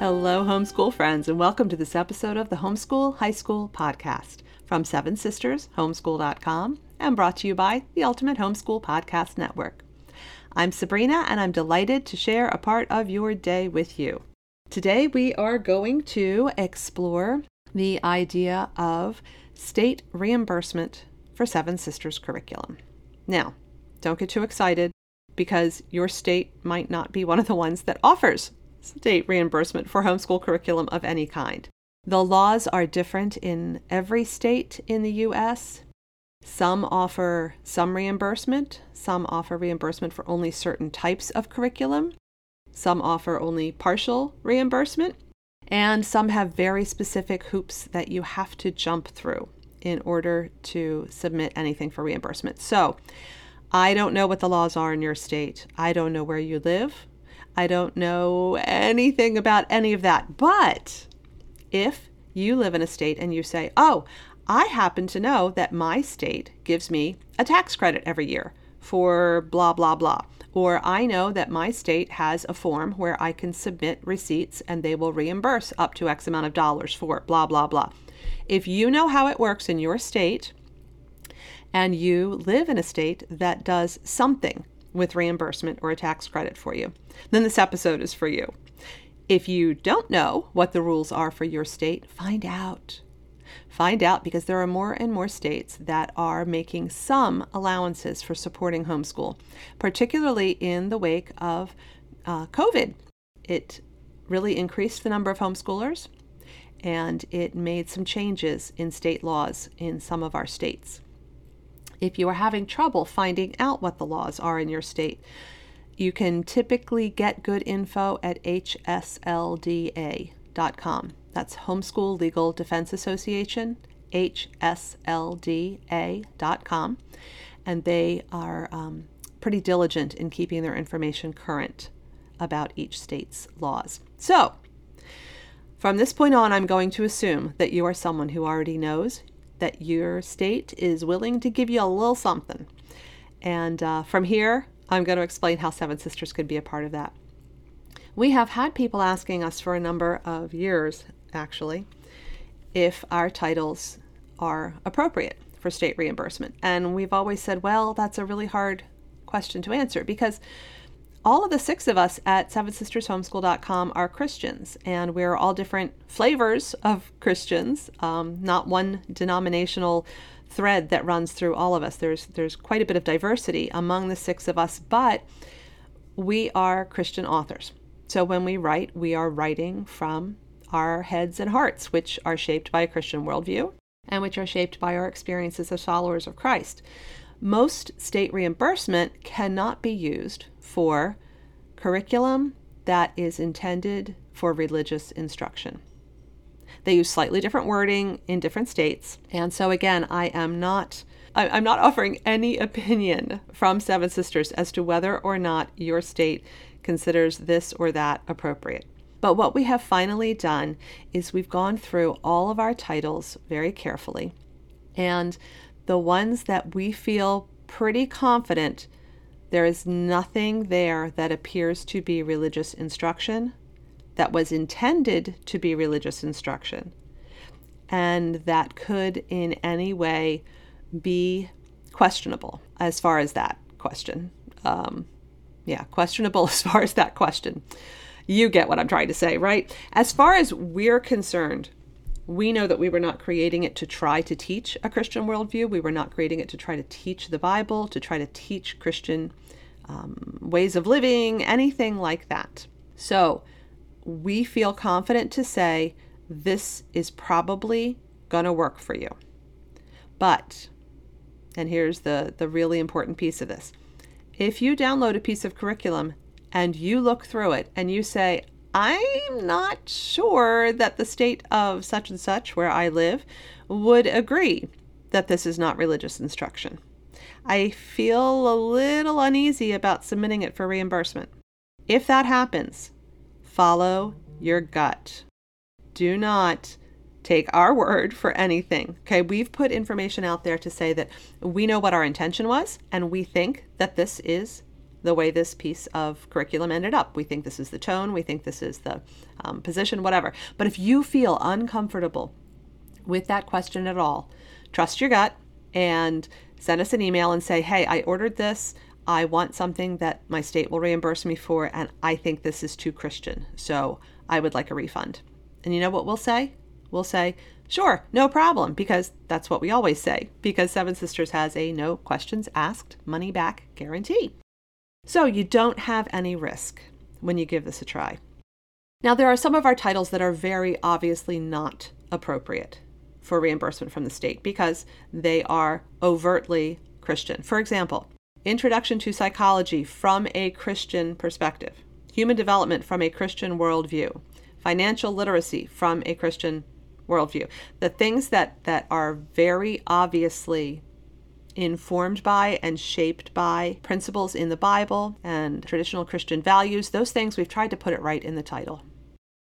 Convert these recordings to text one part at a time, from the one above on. Hello, homeschool friends, and welcome to this episode of the Homeschool Highschool Podcast from SevenSistersHomeschool.com and brought to you by the Ultimate Homeschool Podcast Network. I'm Sabrina, and I'm delighted to share a part of your day with you. Today, we are going to explore the idea of state reimbursement for Seven Sisters curriculum. Now, don't get too excited because your state might not be one of the ones that offers state reimbursement for homeschool curriculum of any kind. The laws are different in every state in the U.S. Some offer some reimbursement, some offer reimbursement for only certain types of curriculum, some offer only partial reimbursement, and some have very specific hoops that you have to jump through in order to submit anything for reimbursement. So I don't know what the laws are in your state. I don't know where you live. I don't know anything about any of that. But if you live in a state and you say, oh, I happen to know that my state gives me a tax credit every year for blah, blah, blah. Or I know that my state has a form where I can submit receipts and they will reimburse up to X amount of dollars for blah, blah, blah. If you know how it works in your state and you live in a state that does something with reimbursement or a tax credit for you, then this episode is for you. If you don't know what the rules are for your state, find out. Find out because there are more and more states that are making some allowances for supporting homeschool, particularly in the wake of COVID. It really increased the number of homeschoolers and it made some changes in state laws in some of our states. If you are having trouble finding out what the laws are in your state, you can typically get good info at hslda.com. That's Homeschool Legal Defense Association, hslda.com. And they are pretty diligent in keeping their information current about each state's laws. So from this point on, I'm going to assume that you are someone who already knows that your state is willing to give you a little something. And from here, I'm going to explain how Seven Sisters could be a part of that. We have had people asking us for a number of years, actually, if our titles are appropriate for state reimbursement. And we've always said, well, that's a really hard question to answer because all of the six of us at SevenSistersHomeschool.com are Christians, and we're all different flavors of Christians, not one denominational thread that runs through all of us. There's quite a bit of diversity among the six of us, but we are Christian authors. So when we write, we are writing from our heads and hearts, which are shaped by a Christian worldview and which are shaped by our experiences as followers of Christ. Most state reimbursement cannot be used for curriculum that is intended for religious instruction. They use slightly different wording in different states. And so again, I'm not offering any opinion from Seven Sisters as to whether or not your state considers this or that appropriate. But what we have finally done is we've gone through all of our titles very carefully, and the ones that we feel pretty confident there is nothing there that appears to be religious instruction, that was intended to be religious instruction, and that could in any way be questionable as far as that question. Questionable as far as that question. You get what I'm trying to say, right? As far as we're concerned, we know that we were not creating it to try to teach a Christian worldview. We were not creating it to try to teach the Bible, to try to teach Christian ways of living, anything like that. So we feel confident to say this is probably going to work for you. But, and here's the really important piece of this, if you download a piece of curriculum and you look through it and you say, I'm not sure that the state of such and such where I live would agree that this is not religious instruction. I feel a little uneasy about submitting it for reimbursement. If that happens, follow your gut. Do not take our word for anything. Okay, we've put information out there to say that we know what our intention was and we think that this is the way this piece of curriculum ended up. We think this is the tone, we think this is the position, whatever. But if you feel uncomfortable with that question at all, trust your gut and send us an email and say, hey, I ordered this. I want something that my state will reimburse me for, and I think this is too Christian, so I would like a refund. And you know what we'll say? We'll say, sure, no problem, because that's what we always say, because Seven Sisters has a no questions asked money back guarantee. So you don't have any risk when you give this a try. Now, there are some of our titles that are very obviously not appropriate for reimbursement from the state because they are overtly Christian. For example, Introduction to Psychology from a Christian Perspective, Human Development from a Christian Worldview, Financial Literacy from a Christian Worldview. The things that are very obviously informed by and shaped by principles in the Bible and traditional Christian values, those things we've tried to put it right in the title.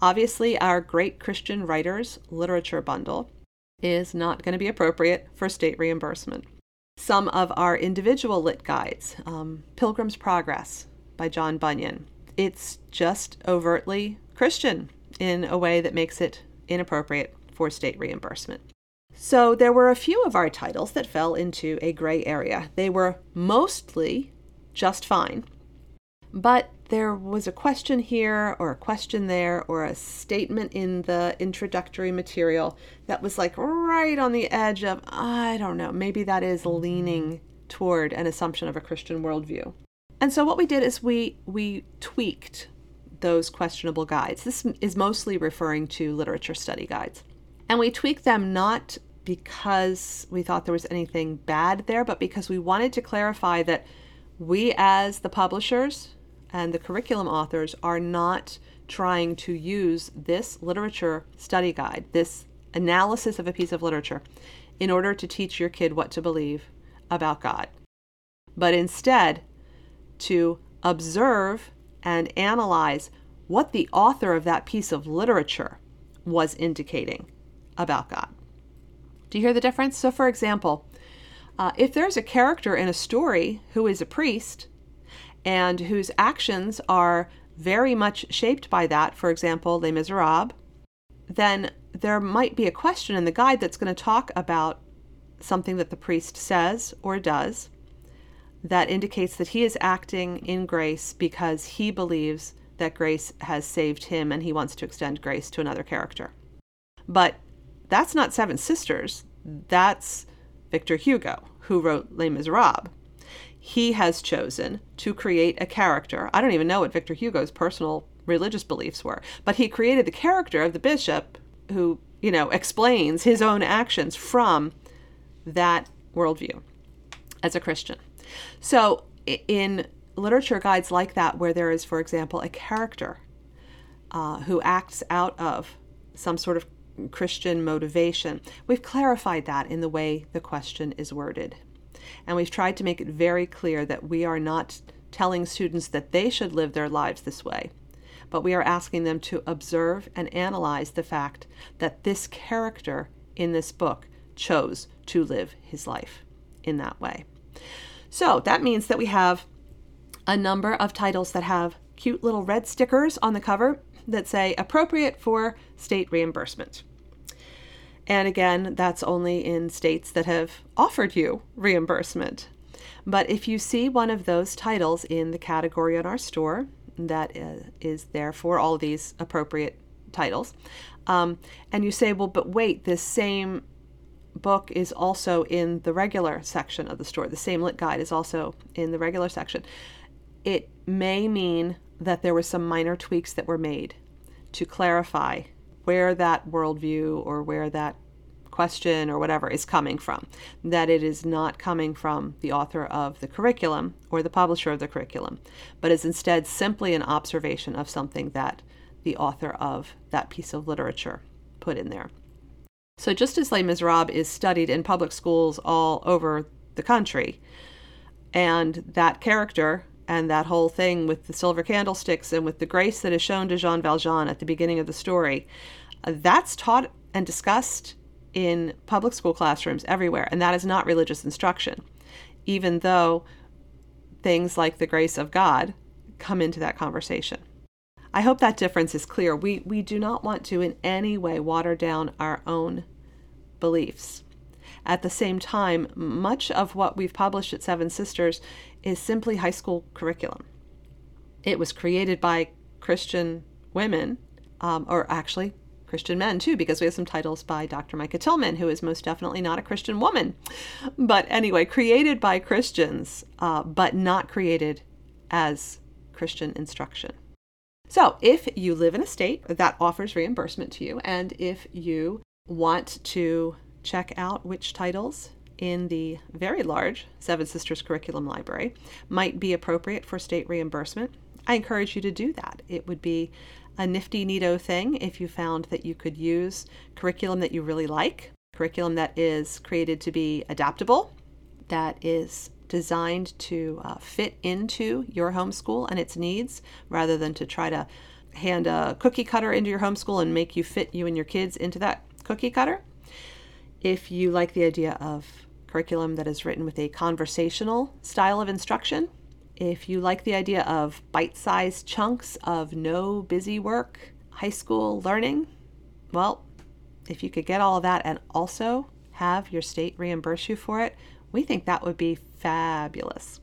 Obviously, our Great Christian Writers Literature Bundle is not going to be appropriate for state reimbursement. Some of our individual lit guides, Pilgrim's Progress by John Bunyan, it's just overtly Christian in a way that makes it inappropriate for state reimbursement. So there were a few of our titles that fell into a gray area. They were mostly just fine, but there was a question here or a question there or a statement in the introductory material that was like right on the edge of, I don't know, maybe that is leaning toward an assumption of a Christian worldview. And so what we did is we tweaked those questionable guides. This is mostly referring to literature study guides. And we tweaked them not because we thought there was anything bad there, but because we wanted to clarify that we as the publishers and the curriculum authors are not trying to use this literature study guide, this analysis of a piece of literature, in order to teach your kid what to believe about God, but instead to observe and analyze what the author of that piece of literature was indicating about God. Do you hear the difference? So for example, if there's a character in a story who is a priest and whose actions are very much shaped by that, for example, Les Misérables, then there might be a question in the guide that's going to talk about something that the priest says or does that indicates that he is acting in grace because he believes that grace has saved him and he wants to extend grace to another character. But that's not Seven Sisters. That's Victor Hugo, who wrote Les Miserables. He has chosen to create a character. I don't even know what Victor Hugo's personal religious beliefs were, but he created the character of the bishop who, explains his own actions from that worldview as a Christian. So in literature guides like that, where there is, for example, a character who acts out of some sort of Christian motivation, we've clarified that in the way the question is worded. And we've tried to make it very clear that we are not telling students that they should live their lives this way, but we are asking them to observe and analyze the fact that this character in this book chose to live his life in that way. So that means that we have a number of titles that have cute little red stickers on the cover that say appropriate for state reimbursement. And again, that's only in states that have offered you reimbursement. But if you see one of those titles in the category on our store, that is there for all these appropriate titles, and you say, well, but wait, this same book is also in the regular section of the store, the same lit guide is also in the regular section, it may mean that there were some minor tweaks that were made to clarify where that worldview or where that question or whatever is coming from, that it is not coming from the author of the curriculum or the publisher of the curriculum, but is instead simply an observation of something that the author of that piece of literature put in there. So just as Les Miserables is studied in public schools all over the country, and that character and that whole thing with the silver candlesticks and with the grace that is shown to Jean Valjean at the beginning of the story, that's taught and discussed in public school classrooms everywhere. And that is not religious instruction, even though things like the grace of God come into that conversation. I hope that difference is clear. We do not want to in any way water down our own beliefs. At the same time, much of what we've published at Seven Sisters is simply high school curriculum. It was created by Christian women, or actually Christian men too, because we have some titles by Dr. Micah Tillman, who is most definitely not a Christian woman. But anyway, created by Christians, but not created as Christian instruction. So if you live in a state that offers reimbursement to you, and if you want to check out which titles in the very large Seven Sisters Curriculum Library might be appropriate for state reimbursement, I encourage you to do that. It would be a nifty, neato thing if you found that you could use curriculum that you really like, curriculum that is created to be adaptable, that is designed to fit into your homeschool and its needs, rather than to try to hand a cookie cutter into your homeschool and make you fit you and your kids into that cookie cutter. If you like the idea of curriculum that is written with a conversational style of instruction, if you like the idea of bite-sized chunks of no busy work, high school learning, well, if you could get all of that and also have your state reimburse you for it, we think that would be fabulous.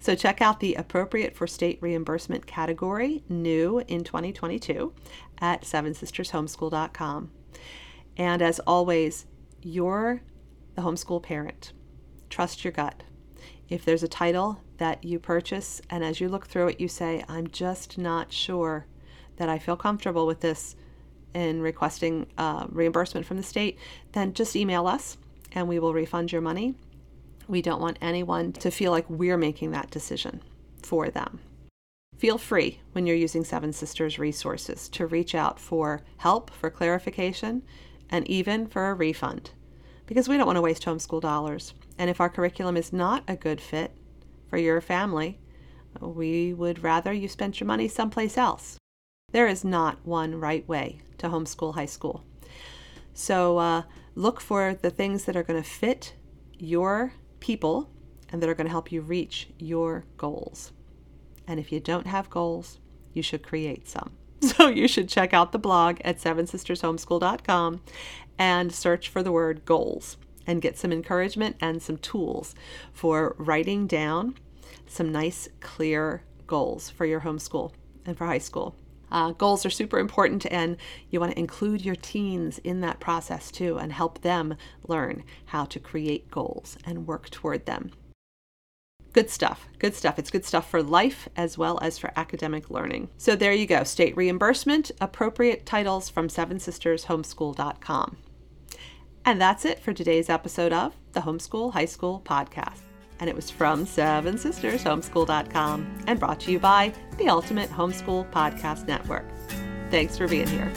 So check out the Appropriate for State Reimbursement category, new in 2022, at SevenSistersHomeschool.com. And as always, you're the homeschool parent. Trust your gut. If there's a title that you purchase and as you look through it you say, I'm just not sure that I feel comfortable with this in requesting reimbursement from the state, then just email us and we will refund your money. We don't want anyone to feel like we're making that decision for them. Feel free when you're using Seven Sisters resources to reach out for help, for clarification, and even for a refund, because we don't want to waste homeschool dollars. And if our curriculum is not a good fit for your family, we would rather you spent your money someplace else. There is not one right way to homeschool high school. So look for the things that are going to fit your people and that are going to help you reach your goals. And if you don't have goals, you should create some. So you should check out the blog at SevenSistersHomeschool.com and search for the word goals, and get some encouragement and some tools for writing down some nice, clear goals for your homeschool and for high school. Goals are super important, and you want to include your teens in that process too and help them learn how to create goals and work toward them. Good stuff, good stuff. It's good stuff for life as well as for academic learning. So there you go, state reimbursement, appropriate titles from SevenSistersHomeschool.com. And that's it for today's episode of the Homeschool High School Podcast. And it was from SevenSistersHomeschool.com and brought to you by the Ultimate Homeschool Podcast Network. Thanks for being here.